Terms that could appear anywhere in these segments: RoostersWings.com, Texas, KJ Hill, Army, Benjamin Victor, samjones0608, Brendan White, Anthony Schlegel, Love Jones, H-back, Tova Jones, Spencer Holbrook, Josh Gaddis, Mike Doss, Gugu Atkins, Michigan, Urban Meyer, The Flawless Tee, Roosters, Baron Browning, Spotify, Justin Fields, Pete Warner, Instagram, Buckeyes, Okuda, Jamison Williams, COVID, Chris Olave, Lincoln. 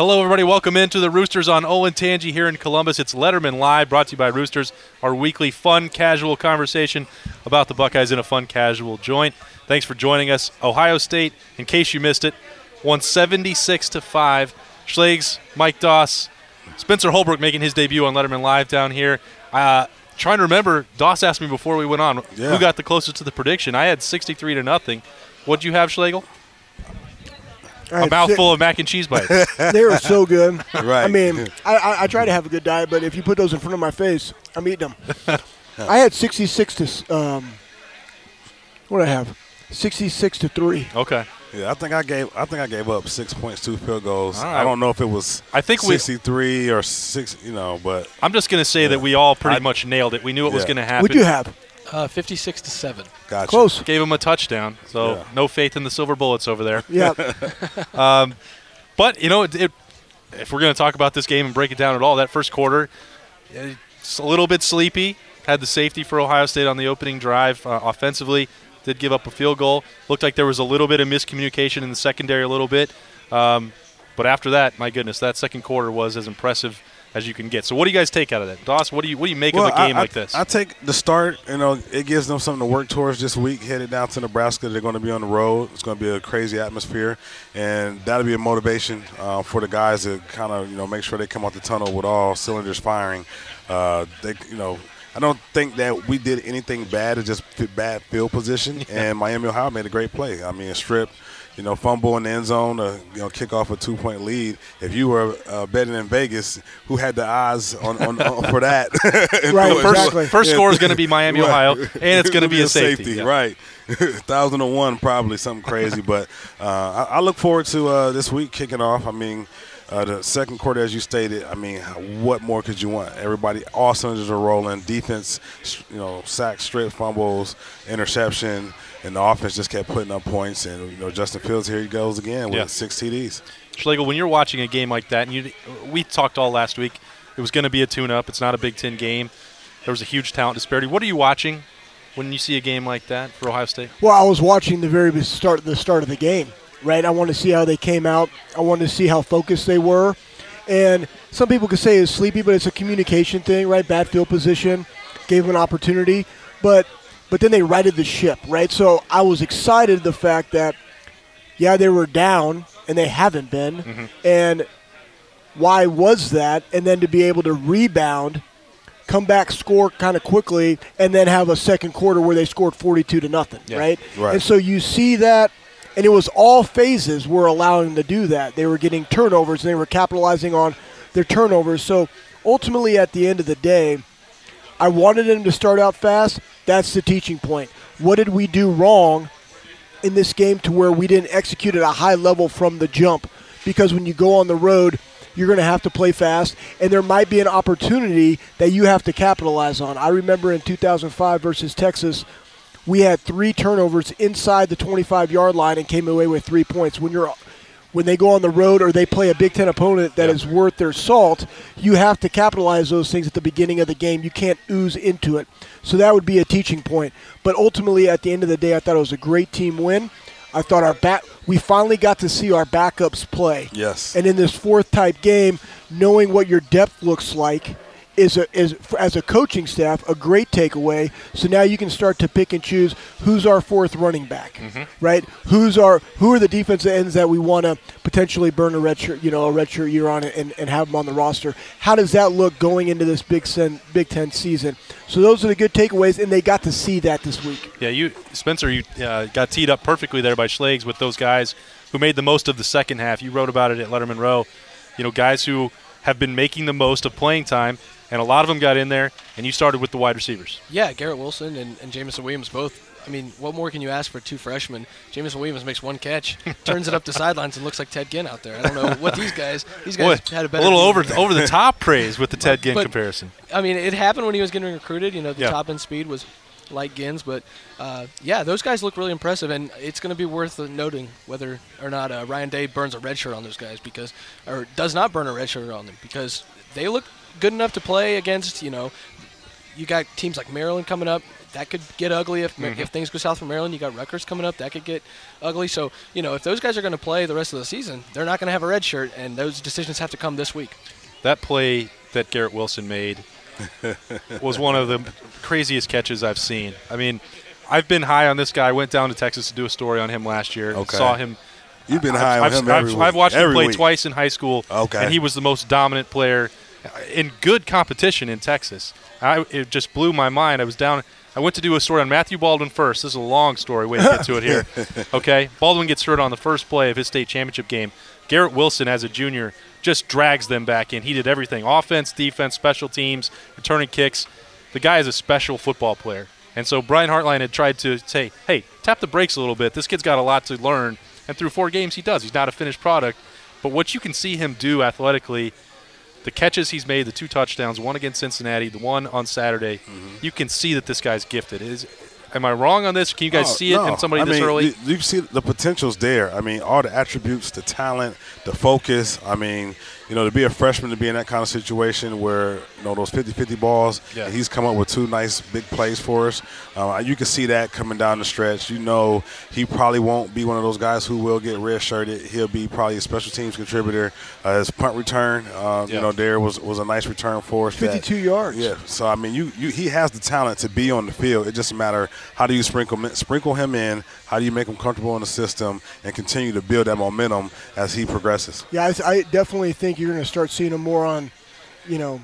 Hello, everybody. Welcome into the Roosters on Olin Tangi here in Columbus. It's Letterman Live, brought to you by Roosters, our weekly fun, casual conversation about the Buckeyes in a fun, casual joint. Thanks for joining us. Ohio State, in case you missed it, won 76-5. Schlegel's, Mike Doss, Spencer Holbrook making his debut on Letterman Live down here. Trying to remember, Doss asked me before we went on, who got the closest to the prediction? I had 63-0. What'd you have, Schlegel? A mouthful of mac and cheese bites. They were so good. Right. I mean, I try to have a good diet, but if you put those in front of my face, I'm eating them. I had 66-3. Okay. Yeah, I think I gave up 6 points, 2 field goals. Right. I don't know if it was 63 or six, but I'm just going to say that we all pretty much nailed it. We knew it was going to happen. What'd you have? 56-7. Gotcha. Close. Gave him a touchdown, so no faith in the Silver Bullets over there. Yeah. But, if we're going to talk about this game and break it down at all, that first quarter, it's a little bit sleepy. Had the safety for Ohio State on the opening drive offensively. Did give up a field goal. Looked like there was a little bit of miscommunication in the secondary a little bit. But after that, my goodness, that second quarter was as impressive as you can get. So what do you guys take out of that? Doss, what do you make of a game like this? I take the start. It gives them something to work towards this week, headed down to Nebraska. They're going to be on the road. It's going to be a crazy atmosphere, and that'll be a motivation for the guys to kind of, make sure they come out the tunnel with all cylinders firing. I don't think that we did anything bad. It's just bad field position, and Miami, Ohio made a great play. I mean, a strip. Fumble in the end zone to kick off a 2-point lead. If you were betting in Vegas, who had the odds on for that? Right, exactly. First score is going to be Miami, Ohio, and it's going to be a safety. Yeah. Right, 1,000-1 probably, something crazy. But I look forward to this week kicking off. I mean, the second quarter, as you stated, I mean, what more could you want? Everybody, all cylinders are rolling. Defense, sacks, strip, fumbles, interception. And the offense just kept putting up points. And, Justin Fields, here he goes again with 6 TDs. Schlegel, when you're watching a game like that, and we talked all last week, it was going to be a tune-up. It's not a Big Ten game. There was a huge talent disparity. What are you watching when you see a game like that for Ohio State? Well, I was watching the very start of the game, right? I want to see how they came out. I wanted to see how focused they were. And some people could say it's sleepy, but it's a communication thing, right? Bad field position, gave them an opportunity. But then they righted the ship, right? So I was excited at the fact that, they were down, and they haven't been. Mm-hmm. And why was that? And then to be able to rebound, come back, score kind of quickly, and then have a second quarter where they scored 42-0, right? And so you see that, and it was all phases were allowing them to do that. They were getting turnovers, and they were capitalizing on their turnovers. So ultimately at the end of the day, I wanted them to start out fast. That's the teaching point. What did we do wrong in this game to where we didn't execute at a high level from the jump? Because when you go on the road, you're going to have to play fast, and there might be an opportunity that you have to capitalize on. I remember in 2005 versus Texas, we had 3 turnovers inside the 25-yard line and came away with 3 points. When they go on the road or they play a Big Ten opponent that is worth their salt, you have to capitalize those things at the beginning of the game. You can't ooze into it. So that would be a teaching point. But ultimately, at the end of the day, I thought it was a great team win. I thought we finally got to see our backups play. Yes. And in this fourth type game, knowing what your depth looks like is as a coaching staff, a great takeaway. So now you can start to pick and choose who's our fourth running back, right? Who are the defensive ends that we want to potentially burn a redshirt year on and have them on the roster? How does that look going into this Big Ten season? So those are the good takeaways, and they got to see that this week. Yeah, Spencer, you got teed up perfectly there by Schlegel with those guys who made the most of the second half. You wrote about it at Letterman Row. Guys who have been making the most of playing time. And a lot of them got in there, and you started with the wide receivers. Yeah, Garrett Wilson and Jamison Williams both. I mean, what more can you ask for two freshmen? Jamison Williams makes 1 catch, turns it up the sidelines, and looks like Ted Ginn out there. I don't know what these guys had a better. A little over-the-top praise with the Ted Ginn comparison. I mean, it happened when he was getting recruited. The top-end speed was like Ginn's. But, those guys look really impressive, and it's going to be worth noting whether or not Ryan Day burns a red shirt on those guys or does not burn a red shirt on them because they look – good enough to play against, you got teams like Maryland coming up. That could get ugly if things go south for Maryland. You got Rutgers coming up. That could get ugly. So, you know, if those guys are going to play the rest of the season, they're not going to have a red shirt, and those decisions have to come this week. That play that Garrett Wilson made was one of the craziest catches I've seen. I mean, I've been high on this guy. I went down to Texas to do a story on him last year. Okay. Saw him. You've been high on him every week. I've watched him play twice in high school, and he was the most dominant player in good competition in Texas. It just blew my mind. I was down. I went to do a story on Matthew Baldwin first. This is a long story. Wait to get to it here. Okay, Baldwin gets hurt on the first play of his state championship game. Garrett Wilson, as a junior, just drags them back in. He did everything: offense, defense, special teams, returning kicks. The guy is a special football player. And so Brian Hartline had tried to say, hey, tap the brakes a little bit. This kid's got a lot to learn. And through 4 games he does. He's not a finished product. But what you can see him do athletically, the catches he's made, the 2 touchdowns, one against Cincinnati, the one on Saturday, you can see that this guy's gifted. Am I wrong on this? Can you guys see it in somebody this early? You see the potential's there. I mean, all the attributes, the talent, the focus. I mean, you know, to be a freshman, to be in that kind of situation where, you know, those 50-50 balls, and he's come up with 2 nice big plays for us. You can see that coming down the stretch. You know, he probably won't be one of those guys who will get redshirted. He'll be probably a special teams contributor. His punt return, you know, there was a nice return for us. 52 yards. Yeah. So, I mean, he has the talent to be on the field. It's just a matter of how do you sprinkle him in? How do you make him comfortable in the system and continue to build that momentum as he progresses? Yeah, I definitely think you're going to start seeing him more on, you know,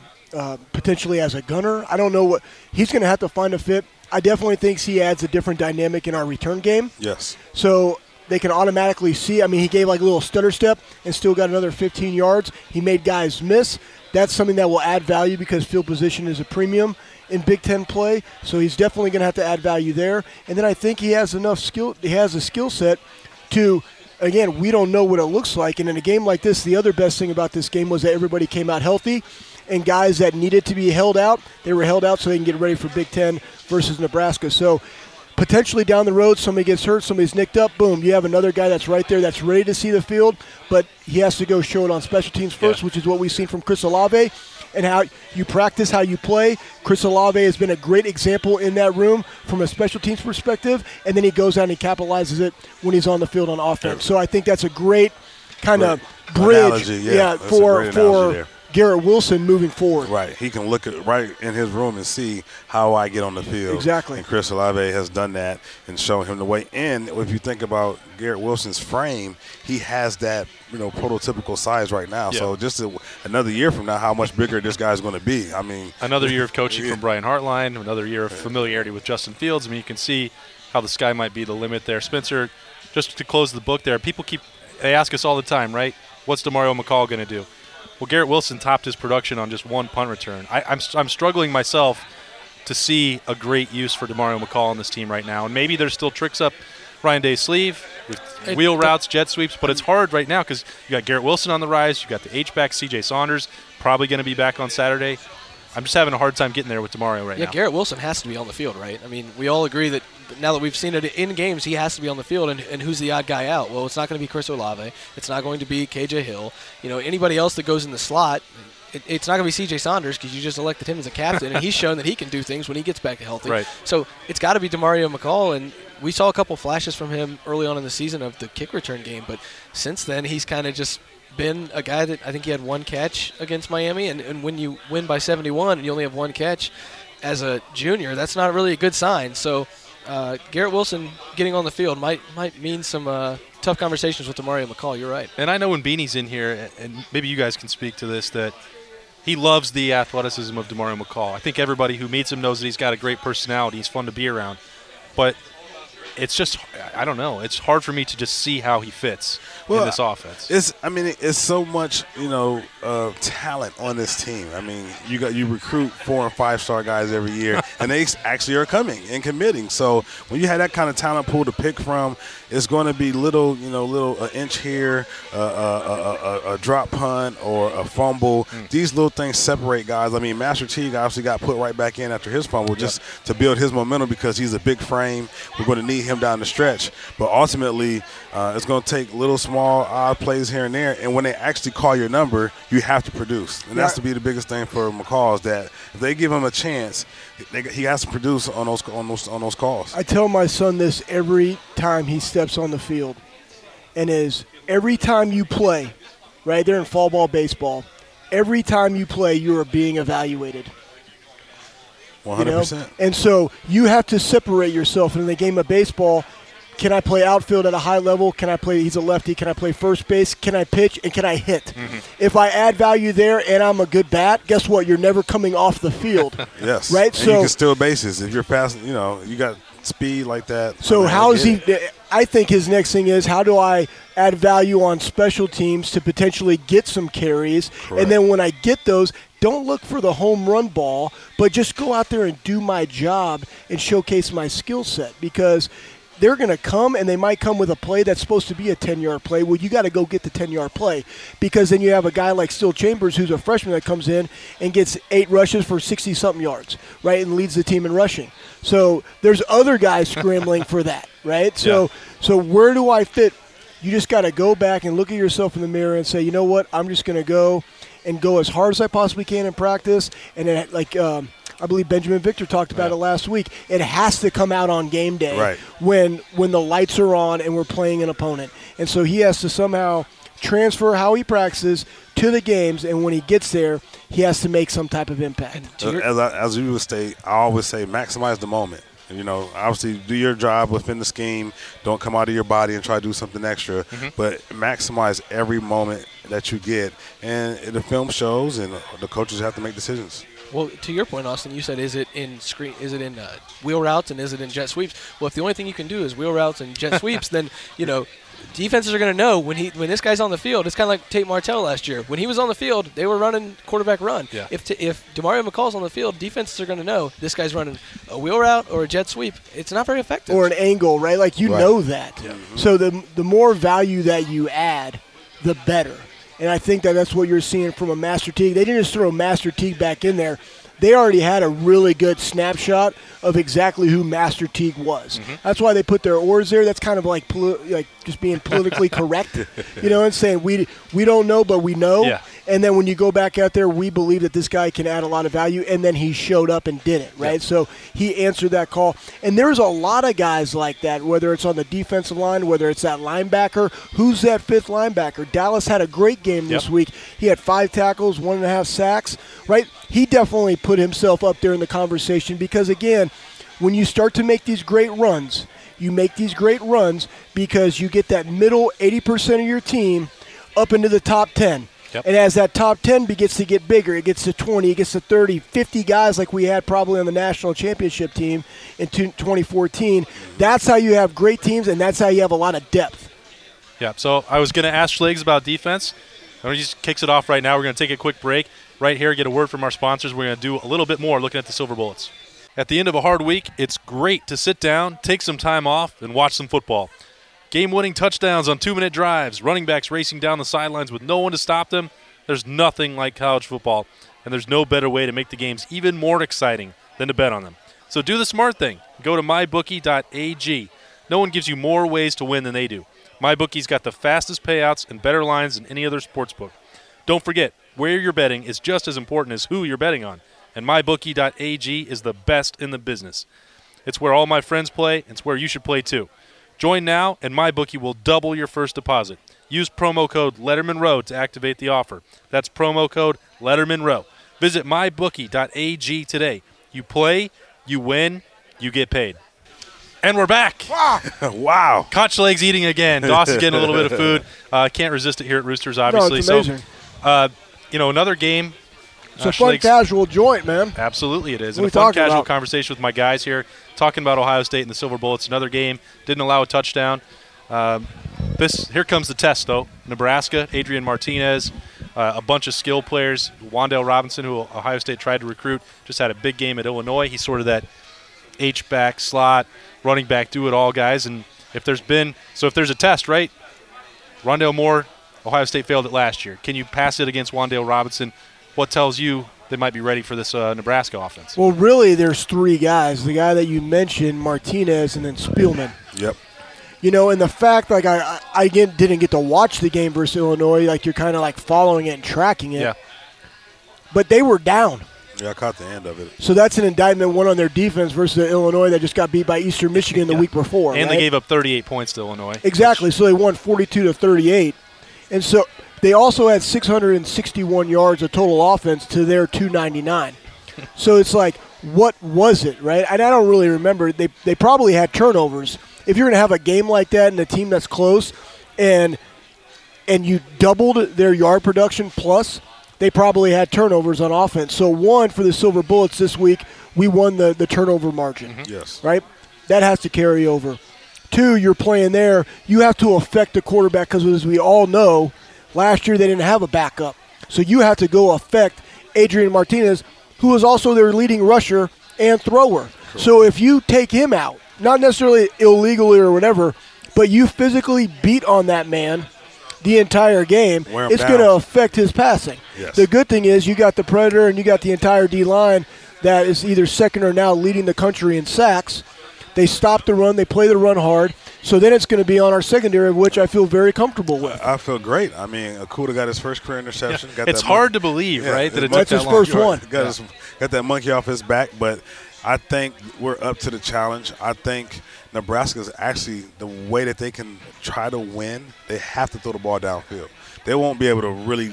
potentially as a gunner. I don't know what – he's going to have to find a fit. I definitely think he adds a different dynamic in our return game. Yes. So they can automatically see – I mean, he gave like a little stutter step and still got another 15 yards. He made guys miss. That's something that will add value because field position is a premium in Big Ten play, so he's definitely going to have to add value there. And then I think he has enough skill. He has a skill set to, again, we don't know what it looks like. And in a game like this, the other best thing about this game was that everybody came out healthy, and guys that needed to be held out, they were held out so they can get ready for Big Ten versus Nebraska. So potentially down the road, somebody gets hurt, somebody's nicked up, boom, you have another guy that's right there that's ready to see the field, but he has to go show it on special teams first, which is what we've seen from Chris Olave. And how you practice, how you play. Chris Olave has been a great example in that room from a special teams perspective, and then he goes out and he capitalizes it when he's on the field on offense. So I think that's a great kind of bridge analogy, for Garrett Wilson moving forward. Right. He can look at right in his room and see how I get on the field. Exactly. And Chris Olave has done that and shown him the way. And if you think about Garrett Wilson's frame, he has that, you know, prototypical size right now. Yeah. So just another year from now, how much bigger this guy's going to be. I mean, another year of coaching from Brian Hartline, another year of familiarity with Justin Fields. I mean, you can see how the sky might be the limit there. Spencer, just to close the book there, people they ask us all the time, right? What's DeMario McCall going to do? Well, Garrett Wilson topped his production on just one punt return. I'm struggling myself to see a great use for DeMario McCall on this team right now. And maybe there's still tricks up Ryan Day's sleeve with wheel routes, jet sweeps, but it's hard right now because you got Garrett Wilson on the rise. You got the H-back, C.J. Saunders, probably going to be back on Saturday. I'm just having a hard time getting there with DeMario right now. Yeah, Garrett Wilson has to be on the field, right? I mean, we all agree that now that we've seen it in games, he has to be on the field, and who's the odd guy out? Well, it's not going to be Chris Olave. It's not going to be KJ Hill. You know, anybody else that goes in the slot, it's not going to be CJ Saunders because you just elected him as a captain, and he's shown that he can do things when he gets back to healthy. Right. So it's got to be DeMario McCall, and we saw a couple flashes from him early on in the season of the kick return game, but since then he's kind of just been a guy that I think he had 1 catch against Miami, and when you win by 71 and you only have 1 catch as a junior, that's not really a good sign. So Garrett Wilson getting on the field might mean some tough conversations with DeMario McCall. You're right. And I know when Beanie's in here, and maybe you guys can speak to this, that he loves the athleticism of DeMario McCall. I think everybody who meets him knows that he's got a great personality. He's fun to be around. But it's just – I don't know. It's hard for me to just see how he fits in this offense. It's so much, you know, talent on this team. I mean, you recruit 4- and 5-star guys every year, and they actually are coming and committing. So when you have that kind of talent pool to pick from, it's going to be little an inch here, a drop punt or a fumble. These little things separate guys. I mean, Master Teague obviously got put right back in after his fumble just to build his momentum because he's a big frame. We're going to need him down the stretch. But ultimately, it's going to take little small odd plays here and there. And when they actually call your number, you have to produce. And that's to be the biggest thing for McCall is that if they give him a chance, he has to produce on those calls. I tell my son this every time he steps on the field, and is every time you play, right? They're in fall ball baseball. Every time you play, you are being evaluated. 100%. You know? And so you have to separate yourself. And in the game of baseball, can I play outfield at a high level? Can I play – he's a lefty. Can I play first base? Can I pitch? And can I hit? Mm-hmm. If I add value there and I'm a good bat, guess what? You're never coming off the field. Yes. Right? And so you can steal bases. If you're passing – you know, you got speed like that. So how is he – I think his next thing is how do I add value on special teams to potentially get some carries? Correct. And then when I get those – don't look for the home run ball, but just go out there and do my job and showcase my skill set, because they're going to come and they might come with a play that's supposed to be a 10-yard play. Well, you got to go get the 10-yard play, because then you have a guy like Steele Chambers, who's a freshman, that comes in and gets 8 rushes for 60-something yards, right, and leads the team in rushing. So there's other guys scrambling for that, right? So where do I fit? You just got to go back and look at yourself in the mirror and say, you know what, I'm just going to go and go as hard as I possibly can in practice. And then, like I believe Benjamin Victor talked about it last week, it has to come out on game day when the lights are on and we're playing an opponent. And so he has to somehow transfer how he practices to the games, and when he gets there, he has to make some type of impact. As you would say, I always say, maximize the moment. You know, obviously do your job within the scheme. Don't come out of your body and try to do something extra. Mm-hmm. But maximize every moment that you get. And the film shows, and the coaches have to make decisions. Well, to your point, Austin, you said is it in wheel routes and is it in jet sweeps? Well, if the only thing you can do is wheel routes and jet sweeps, then, you know, defenses are going to know when this guy's on the field. It's kind of like Tate Martell last year. When he was on the field, they were running quarterback run. Yeah. If DeMario McCall's on the field, defenses are going to know this guy's running a wheel route or a jet sweep. It's not very effective. Or an angle, right? Like you know that. Yeah. Mm-hmm. So the more value that you add, the better. And I think that's what you're seeing from a Master Teague. They didn't just throw Master Teague back in there. They already had a really good snapshot of exactly who Master Teague was. Mm-hmm. That's why they put their oars there. That's kind of like just being politically correct, you know, and saying we don't know, but we know. Yeah. And then when you go back out there, we believe that this guy can add a lot of value, and then he showed up and did it, right? Yeah. So he answered that call. And there's a lot of guys like that, whether it's on the defensive line, whether it's that linebacker. Who's that fifth linebacker? Dallas had a great game this week. He had 5 tackles, 1.5 sacks, right? He definitely put himself up there in the conversation because, again, when you start to make these great runs, you make these great runs because you get that middle 80% of your team up into the top 10. Yep. And as that top 10 begins to get bigger, it gets to 20, it gets to 30, 50 guys like we had probably on the national championship team in 2014. That's how you have great teams, and that's how you have a lot of depth. Yeah, so I was going to ask Schlegel about defense. He just kicks it off right now. We're going to take a quick break. Right here, get a word from our sponsors. We're going to do a little bit more looking at the Silver Bullets. At the end of a hard week, it's great to sit down, take some time off, and watch some football. Game-winning touchdowns on 2-minute drives, running backs racing down the sidelines with no one to stop them. There's nothing like college football, and there's no better way to make the games even more exciting than to bet on them. So do the smart thing. Go to MyBookie.ag. No one gives you more ways to win than they do. MyBookie's got the fastest payouts and better lines than any other sportsbook. Don't forget, where you're betting is just as important as who you're betting on, and MyBookie.ag is the best in the business. It's where all my friends play, and it's where you should play too. Join now, and MyBookie will double your first deposit. Use promo code Letterman Row to activate the offer. That's promo code Letterman Row. Visit MyBookie.ag today. You play, you win, you get paid. And we're back. Wow. Koch Legs eating again. Doss is getting a little bit of food. Can't resist it here at Roosters, obviously. No, it's amazing. So, you know, another game. It's a fun, casual joint, man. Absolutely it is. And a fun, casual conversation with my guys here, talking about Ohio State and the Silver Bullets. Another game. Didn't allow a touchdown. Here comes the test, though. Nebraska, Adrian Martinez, a bunch of skill players. Wandale Robinson, who Ohio State tried to recruit, just had a big game at Illinois. He's sort of that H-back slot, running back, do-it-all guys. And if there's a test, right, Rondale Moore, Ohio State failed it last year. Can you pass it against Wandale Robinson? What tells you that might be ready for this Nebraska offense? Well, really, there's three guys. The guy that you mentioned, Martinez, and then Spielman. Yep. You know, and the fact, like, I didn't get to watch the game versus Illinois. Like, you're kind of, like, following it and tracking it. Yeah. But they were down. Yeah, I caught the end of it. So that's an indictment, one on their defense versus Illinois that just got beat by Eastern Michigan the week before. And they gave up 38 points to Illinois. Exactly. So they won 42-38. And so they also had 661 yards of total offense to their 299. So it's like, what was it, right? And I don't really remember. They probably had turnovers. If you're going to have a game like that and a team that's close and you doubled their yard production plus, they probably had turnovers on offense. So, one, for the Silver Bullets this week, we won the turnover margin. Mm-hmm. Yes. Right? That has to carry over. Two, you're playing there. You have to affect the quarterback because, as we all know, last year they didn't have a backup. So you have to go affect Adrian Martinez, who is also their leading rusher and thrower. Sure. So if you take him out, not necessarily illegally or whatever, but you physically beat on that man the entire game, it's going to affect his passing. Yes. The good thing is you got the Predator and you got the entire D-line that is either second or now leading the country in sacks. They stop the run. They play the run hard. So then it's going to be on our secondary, which I feel very comfortable with. I feel great. I mean, Okuda got his first career interception. Yeah. It's hard to believe, right, that it took that long. That's his first one. Got that monkey off his back, but I think we're up to the challenge. I think Nebraska is actually the way that they can try to win, they have to throw the ball downfield. They won't be able to really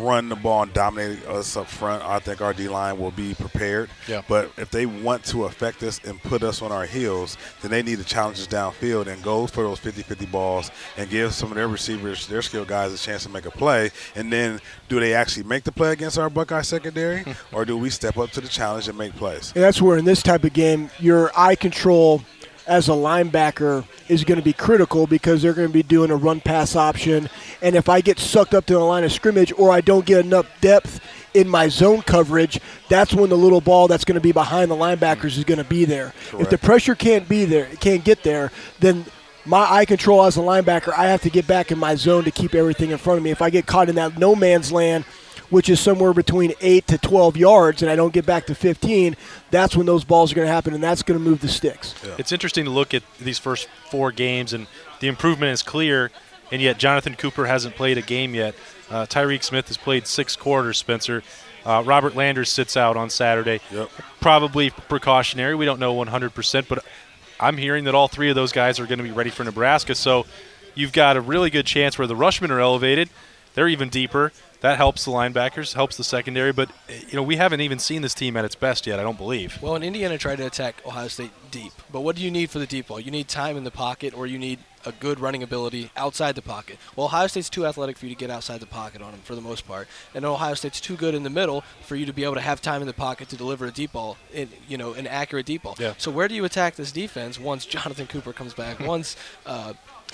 run the ball and dominate us up front. I think our D-line will be prepared. Yeah. But if they want to affect us and put us on our heels, then they need to challenge us downfield and go for those 50-50 balls and give some of their receivers, their skilled guys, a chance to make a play. And then do they actually make the play against our Buckeye secondary or do we step up to the challenge and make plays? And that's where in this type of game your eye control – as a linebacker is going to be critical because they're going to be doing a run-pass option. And if I get sucked up to the line of scrimmage or I don't get enough depth in my zone coverage, that's when the little ball that's going to be behind the linebackers is going to be there. Correct. If the pressure can't get there, then my eye control as a linebacker, I have to get back in my zone to keep everything in front of me. If I get caught in that no man's land, which is somewhere between 8 to 12 yards, and I don't get back to 15, that's when those balls are going to happen, and that's going to move the sticks. Yeah. It's interesting to look at these first four games, and the improvement is clear, and yet Jonathan Cooper hasn't played a game yet. Tyreek Smith has played 6 quarters, Spencer. Robert Landers sits out on Saturday. Yep. Probably precautionary. We don't know 100%, but I'm hearing that all three of those guys are going to be ready for Nebraska, so you've got a really good chance where the rushmen are elevated. They're even deeper. That helps the linebackers, helps the secondary, but you know we haven't even seen this team at its best yet, I don't believe. Well, and Indiana tried to attack Ohio State deep, but what do you need for the deep ball? You need time in the pocket or you need a good running ability outside the pocket. Well, Ohio State's too athletic for you to get outside the pocket on them for the most part, and Ohio State's too good in the middle for you to be able to have time in the pocket to deliver a deep ball, an accurate deep ball. Yeah. So where do you attack this defense once Jonathan Cooper comes back, once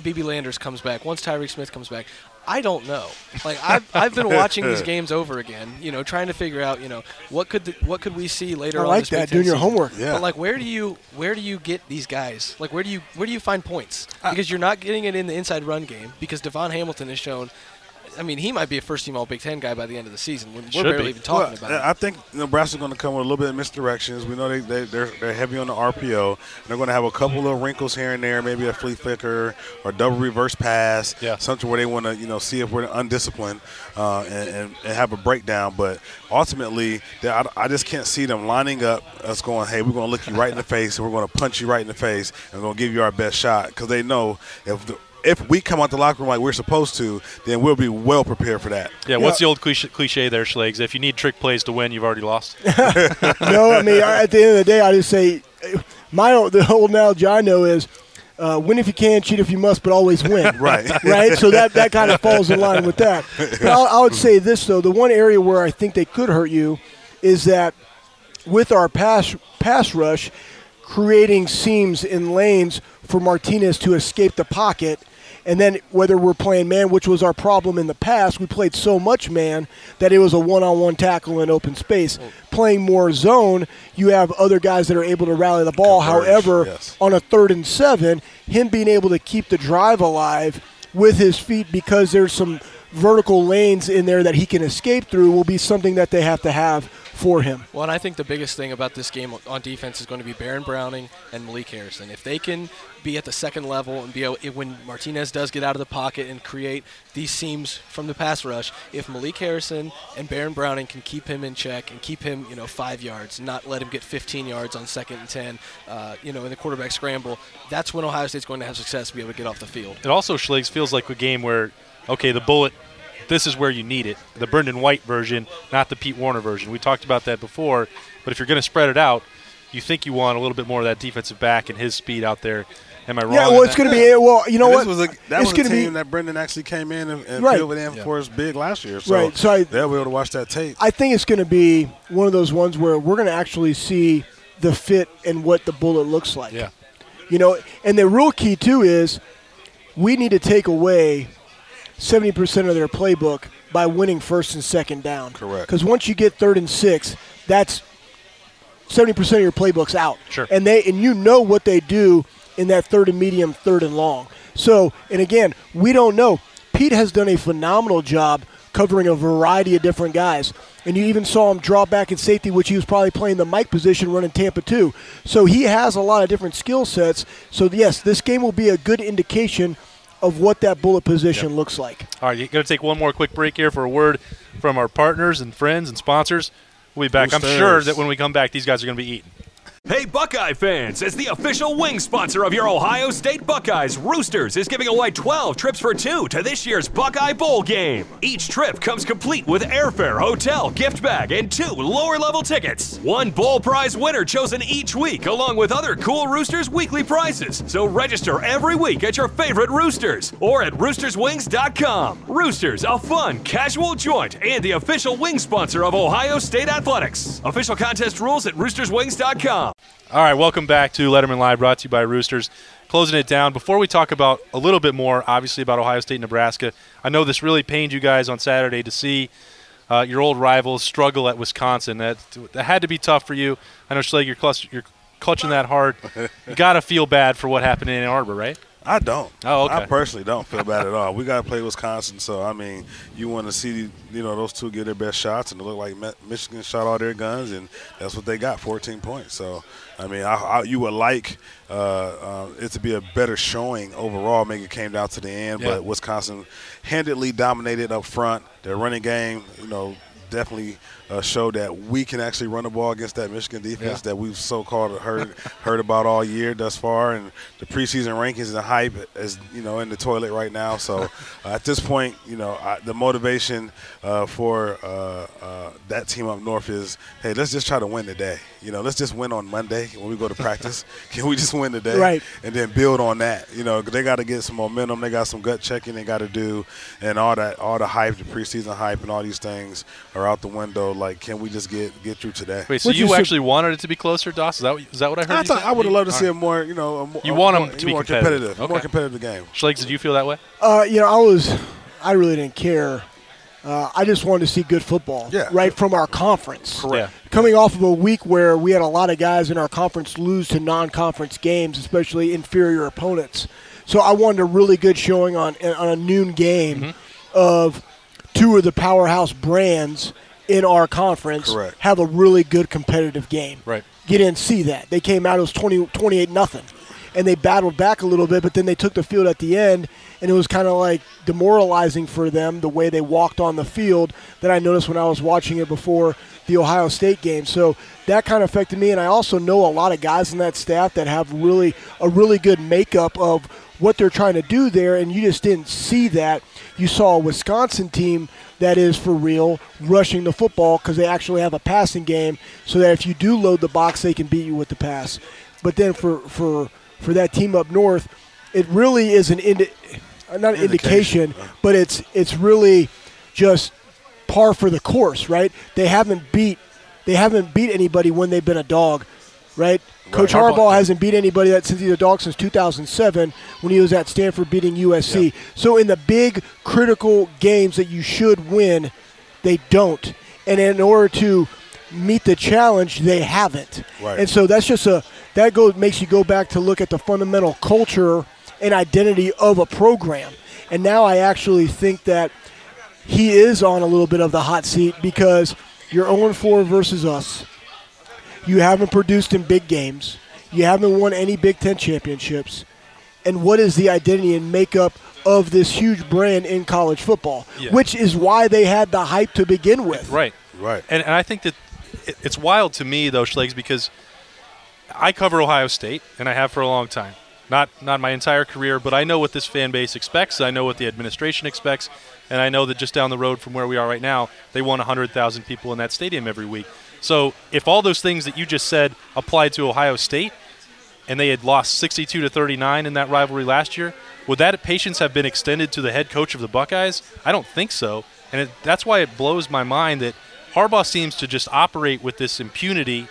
B.B. Landers comes back, once Tyreek Smith comes back? I don't know. Like I've been watching these games over again, trying to figure out, what could we see later on this week? I like that, doing your homework. Yeah. But like where do you get these guys? Like where do you find points? Because you're not getting it in the inside run game because Devon Hamilton has shown he might be a first-team All-Big Ten guy by the end of the season. We're barely even talking about it. I think Nebraska's going to come with a little bit of misdirections. We know they're heavy on the RPO. They're going to have a couple little wrinkles here and there, maybe a flea flicker or double reverse pass, something where they want to see if we're undisciplined and have a breakdown. But ultimately, I just can't see them lining up us going, hey, we're going to look you right in the face and we're going to punch you right in the face and we're going to give you our best shot because they know if we come out the locker room like we're supposed to, then we'll be well prepared for that. Yeah, what's the old cliche there, Schlegs? If you need trick plays to win, you've already lost. No, I mean, at the end of the day, I just say the old knowledge I know is win if you can, cheat if you must, but always win. Right. Right? So that kind of falls in line with that. But I would say this, though. The one area where I think they could hurt you is that with our pass rush, creating seams in lanes for Martinez to escape the pocket. And then whether we're playing man, which was our problem in the past, we played so much man that it was a one-on-one tackle in open space. Oh. Playing more zone, you have other guys that are able to rally the ball. Converge. However, on a 3rd and 7, him being able to keep the drive alive with his feet because there's some – vertical lanes in there that he can escape through will be something that they have to have for him. Well, and I think the biggest thing about this game on defense is going to be Baron Browning and Malik Harrison. If they can be at the second level and be able, when Martinez does get out of the pocket and create these seams from the pass rush, if Malik Harrison and Baron Browning can keep him in check and keep him, 5 yards, not let him get 15 yards on 2nd and 10, in the quarterback scramble, that's when Ohio State's going to have success to be able to get off the field. It also, Schlegel, feels like a game where, okay, the bullet, this is where you need it. The Brendan White version, not the Pete Warner version. We talked about that before, but if you're going to spread it out, you think you want a little bit more of that defensive back and his speed out there. Am I wrong? Yeah, well, it's going to be – well, you know what? That was a team that Brendan actually came in and filled it in for us big last year. So, they'll be able to watch that tape. I think it's going to be one of those ones where we're going to actually see the fit and what the bullet looks like. Yeah. And the real key, too, is we need to take away 70% of their playbook by winning 1st and 2nd down. Correct. Because once you get 3rd and 6, that's 70% of your playbook's out. Sure. And what they do in that 3rd and medium, 3rd and long. So, and again, we don't know. Pete has done a phenomenal job covering a variety of different guys. And you even saw him draw back in safety, which he was probably playing the Mike position running Tampa 2. So he has a lot of different skill sets. So, yes, this game will be a good indication of what that bullet position looks like. All right, you're going to take one more quick break here for a word from our partners and friends and sponsors. We'll be back. Roosters. I'm sure that when we come back, these guys are going to be eating. Hey, Buckeye fans, as the official wing sponsor of your Ohio State Buckeyes, Roosters is giving away 12 trips for two to this year's Buckeye Bowl game. Each trip comes complete with airfare, hotel, gift bag, and 2 lower-level tickets. One bowl prize winner chosen each week, along with other cool Roosters weekly prizes. So register every week at your favorite Roosters or at roosterswings.com. Roosters, a fun, casual joint, and the official wing sponsor of Ohio State Athletics. Official contest rules at roosterswings.com. All right, welcome back to Letterman Live, brought to you by Roosters. Closing it down. Before we talk about a little bit more, obviously, about Ohio State and Nebraska, I know this really pained you guys on Saturday to see your old rivals struggle at Wisconsin. That had to be tough for you. I know, Schlegel, you're clutching that hard. You got to feel bad for what happened in Ann Arbor, right? I don't. Oh, okay. I personally don't feel bad at all. We got to play Wisconsin, so, I mean, you want to see, those two get their best shots, and it looked like Michigan shot all their guns, and that's what they got, 14 points. So, I mean, you would like it to be a better showing overall. Maybe it came down to the end, but Wisconsin handedly dominated up front. Their running game, definitely showed that we can actually run the ball against that Michigan defense that we've so-called heard about all year thus far, and the preseason rankings and the hype is in the toilet right now. So at this point, the motivation for that team up north is, hey, let's just try to win today. Let's just win on Monday when we go to practice. Can we just win today? Right. And then build on that. They got to get some momentum. They got some gut checking they got to do, and all that, all the hype, the preseason hype, and all these things are out the window. Like, can we just get through today? Wait, so you actually wanted it to be closer, Doss? Is that what I heard? I would have loved to see a more competitive game. Schlegel, did you feel that way? I really didn't care. I just wanted to see good football, from our conference. Correct. Yeah. Coming off of a week where we had a lot of guys in our conference lose to non-conference games, especially inferior opponents. So I wanted a really good showing on a noon game of two of the powerhouse brands in our conference. Correct. Have a really good competitive game. Right. You didn't see that. They came out, it was 28-0, and they battled back a little bit, but then they took the field at the end, and it was kind of like demoralizing for them, the way they walked on the field, that I noticed when I was watching it before the Ohio State game. So that kind of affected me, and I also know a lot of guys in that staff that have a really good makeup of what they're trying to do there, and you just didn't see that. You saw a Wisconsin team that is for real rushing the football because they actually have a passing game, so that if you do load the box, they can beat you with the pass. But then for that team up north, it really is not an indication, but it's really just par for the course, right? They haven't beat anybody when they've been a dog, right? Coach Harbaugh hasn't beat anybody since he's a dog since 2007 when he was at Stanford beating USC. Yeah. So in the big critical games that you should win, they don't. And in order to meet the challenge, they haven't. Right. And so that's just makes you go back to look at the fundamental culture and identity of a program. And now I actually think that he is on a little bit of the hot seat because you're 0-4 versus us. You haven't produced in big games. You haven't won any Big Ten championships. And what is the identity and makeup of this huge brand in college football, which is why they had the hype to begin with. Right. And I think that it's wild to me, though, Schlegs, because I cover Ohio State, and I have for a long time. Not my entire career, but I know what this fan base expects. I know what the administration expects. And I know that just down the road from where we are right now, they want 100,000 people in that stadium every week. So if all those things that you just said applied to Ohio State, and they had lost 62-39 in that rivalry last year, would that patience have been extended to the head coach of the Buckeyes? I don't think so. And that's why it blows my mind that Harbaugh seems to just operate with this impunity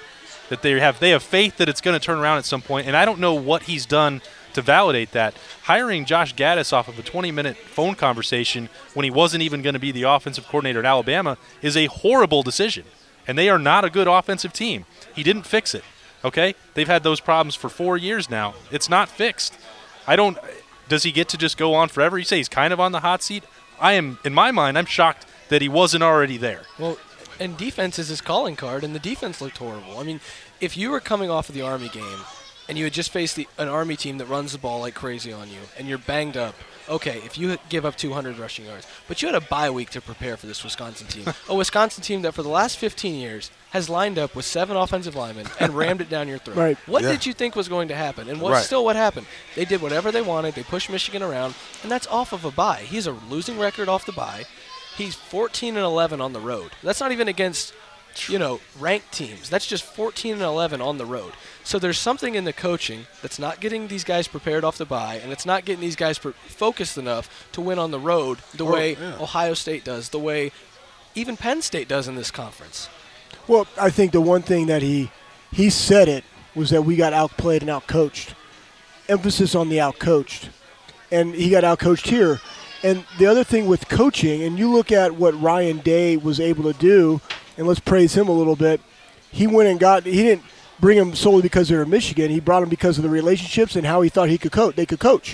that they have. They have faith that it's going to turn around at some point, and I don't know what he's done to validate that. Hiring Josh Gaddis off of a 20-minute phone conversation when he wasn't even going to be the offensive coordinator at Alabama is a horrible decision, and they are not a good offensive team. He didn't fix it, okay? They've had those problems for 4 years now. It's not fixed. Does he get to just go on forever? You say he's kind of on the hot seat. In my mind, I'm shocked that he wasn't already there. Well, and defense is his calling card, and the defense looked horrible. I mean, if you were coming off of the Army game and you had just faced an Army team that runs the ball like crazy on you and you're banged up, okay, if you give up 200 rushing yards, but you had a bye week to prepare for this Wisconsin team, a Wisconsin team that for the last 15 years has lined up with 7 offensive linemen and rammed it down your throat. Right. What did you think was going to happen? And what happened? They did whatever they wanted. They pushed Michigan around, and that's off of a bye. He's a losing record off the bye. He's 14-11 on the road. That's not even against, ranked teams. That's just 14-11 on the road. So there's something in the coaching that's not getting these guys prepared off the bye, and it's not getting these guys focused enough to win on the road the way Ohio State does, the way even Penn State does in this conference. Well, I think the one thing that he said it was that we got outplayed and outcoached. Emphasis on the outcoached. And he got outcoached here. And the other thing with coaching, and you look at what Ryan Day was able to do, and let's praise him a little bit. He didn't bring him solely because they were Michigan. He brought him because of the relationships and how he thought they could coach.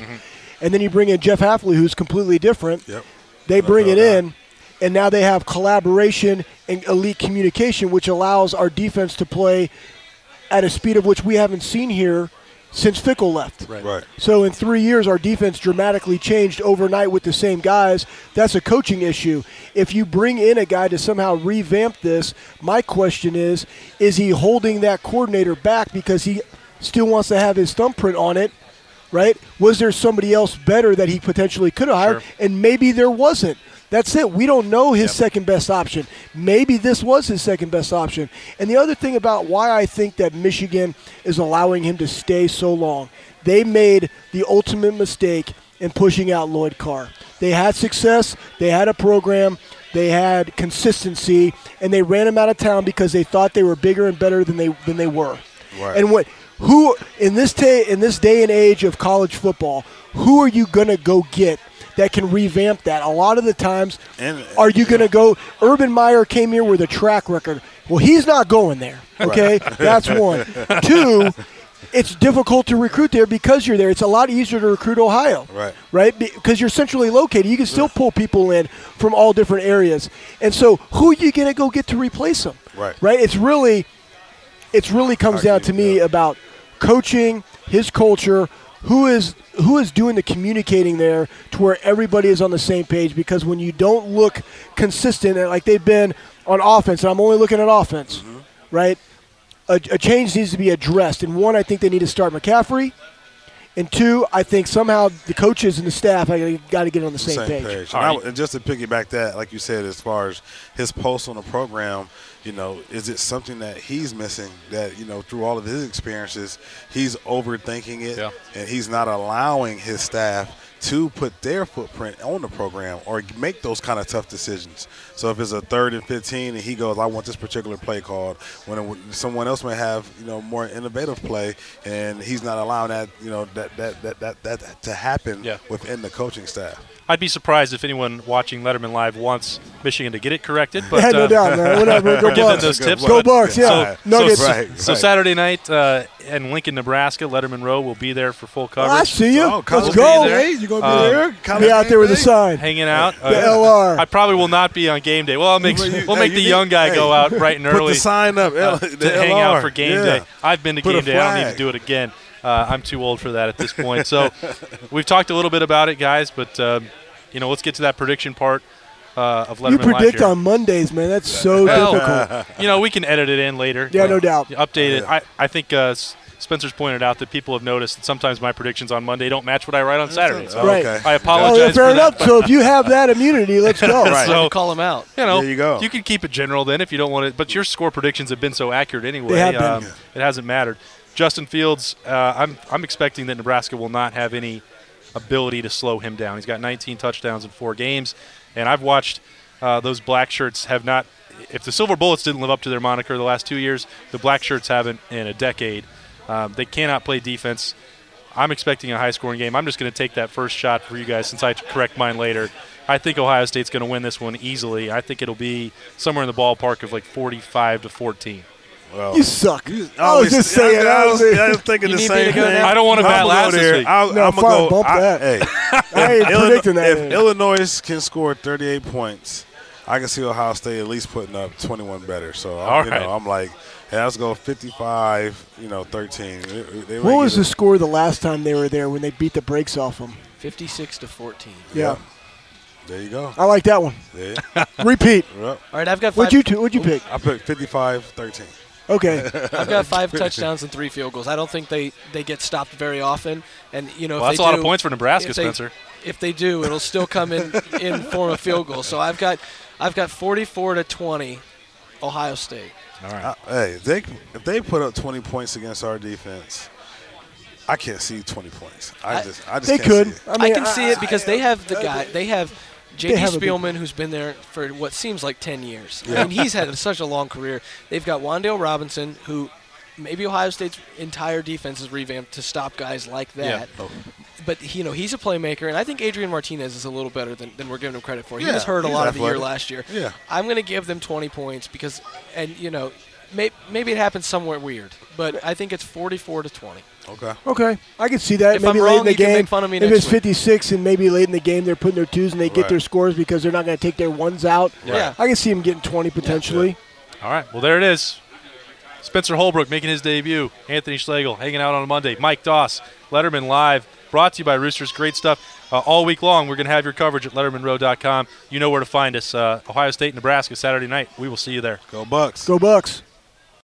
Mm-hmm. And then you bring in Jeff Hafley, who's completely different. Yep. They bring it in, and now they have collaboration and elite communication, which allows our defense to play at a speed of which we haven't seen here since Fickell left. Right. So in 3 years, our defense dramatically changed overnight with the same guys. That's a coaching issue. If you bring in a guy to somehow revamp this, my question is he holding that coordinator back because he still wants to have his thumbprint on it, right? Was there somebody else better that he potentially could have hired? Sure. And maybe there wasn't. That's it. We don't know his second best option. Maybe this was his second best option. And the other thing about why I think that Michigan is allowing him to stay so long, they made the ultimate mistake in pushing out Lloyd Carr. They had success. They had a program. They had consistency. And they ran him out of town because they thought they were bigger and better than they were. Right. And who in this day and age of college football, who are you going to go get that can revamp that? A lot of the times, are you going to go? Urban Meyer came here with a track record. Well, he's not going there, okay? Right. That's one. 2, it's difficult to recruit there because you're there. It's a lot easier to recruit Ohio, right? Because you're centrally located. You can still pull people in from all different areas. And so who are you going to go get to replace them, right? It's really comes down to me about coaching, his culture, who is doing the communicating there to where everybody is on the same page, because when you don't look consistent, and like they've been on offense, and I'm only looking at offense, right? A change needs to be addressed. And 1, I think they need to start McCaffrey. And 2, I think somehow the coaches and the staff got to get on the same page. And just to piggyback that, like you said, as far as his pulse on the program, is it something that he's missing that, through all of his experiences, he's overthinking it and he's not allowing his staff to put their footprint on the program or make those kind of tough decisions. So if it's a 3rd and 15 and he goes, I want this particular play called, when someone else may have, more innovative play, and he's not allowing that to happen within the coaching staff. I'd be surprised if anyone watching Letterman Live wants Michigan to get it corrected. But, no doubt, man. Whatever. Go Bucks. Those tips, go Bucks, yeah. So Saturday night in Lincoln, Nebraska, Letterman Row will be there for full coverage. I see you. Oh, let's go. Hey, you're going to be there? Be out there with a sign. Hanging out. The LR. I probably will not be on game day. Well, we'll make the young guy go out bright and early. Put the sign up. Hang out for game day. I've been to game day. I don't need to do it again. I'm too old for that at this point. So we've talked a little bit about it, guys, but, let's get to that prediction part of Letterman Live. You predict on Mondays, man. That's so difficult. We can edit it in later. Yeah, no doubt. Update it. I think Spencer's pointed out that people have noticed that sometimes my predictions on Monday don't match what I write on Saturday. So I apologize for that. Fair enough. So if you have that immunity, let's go. So call them out. There you go. You can keep it general then if you don't want it. But your score predictions have been so accurate anyway. They have been. It hasn't mattered. Justin Fields, I'm expecting that Nebraska will not have any ability to slow him down. He's got 19 touchdowns in 4 games, and I've watched those black shirts have not – if the Silver Bullets didn't live up to their moniker the last 2 years, the black shirts haven't in a decade. They cannot play defense. I'm expecting a high-scoring game. I'm just going to take that first shot for you guys since I correct mine later. I think Ohio State's going to win this one easily. I think it'll be somewhere in the ballpark of like 45-14. Well, you suck. I was thinking the same thing. I don't want to bat last this week. If Illinois can score 38 points, I can see Ohio State at least putting up 21 better. So, I'm like, hey, let's go 55, 13. What was the score the last time they were there when they beat the brakes off them? 56-14. Yeah. There you go. I like that one. Yeah. Repeat. Yep. All right, I've got five. What'd you pick? I picked 55-13. Okay. I've got 5 touchdowns and 3 field goals. I don't think they get stopped very often. And, that's a lot of points for Nebraska, Spencer. If they do, it'll still come in form of field goals. So I've got 44-20 Ohio State. All right. If they put up 20 points against our defense, I can't see 20 points. I just can't see it. I can see it because they have the guy. They have – J.D. Spielman, who's been there for what seems like 10 years. Yeah. I mean, he's had such a long career. They've got Wandale Robinson, who maybe Ohio State's entire defense is revamped to stop guys like that. Yeah. But, he's a playmaker, and I think Adrian Martinez is a little better than we're giving him credit for. He was hurt a lot of the year last year. Yeah. I'm going to give them 20 points because – and, maybe it happens somewhere weird, but I think it's 44-20. Okay. I can see that. If maybe I'm wrong, late in the game, make fun of me if it's 56 week. And maybe late in the game they're putting their twos and they get their scores because they're not going to take their ones out. Yeah. I can see them getting 20 potentially. Yeah. All right. Well, there it is. Spencer Holbrook making his debut. Anthony Schlegel hanging out on a Monday. Mike Doss, Letterman Live, brought to you by Roosters. Great stuff. All week long, we're going to have your coverage at LettermanRow.com. You know where to find us. Ohio State, Nebraska, Saturday night. We will see you there. Go Bucks.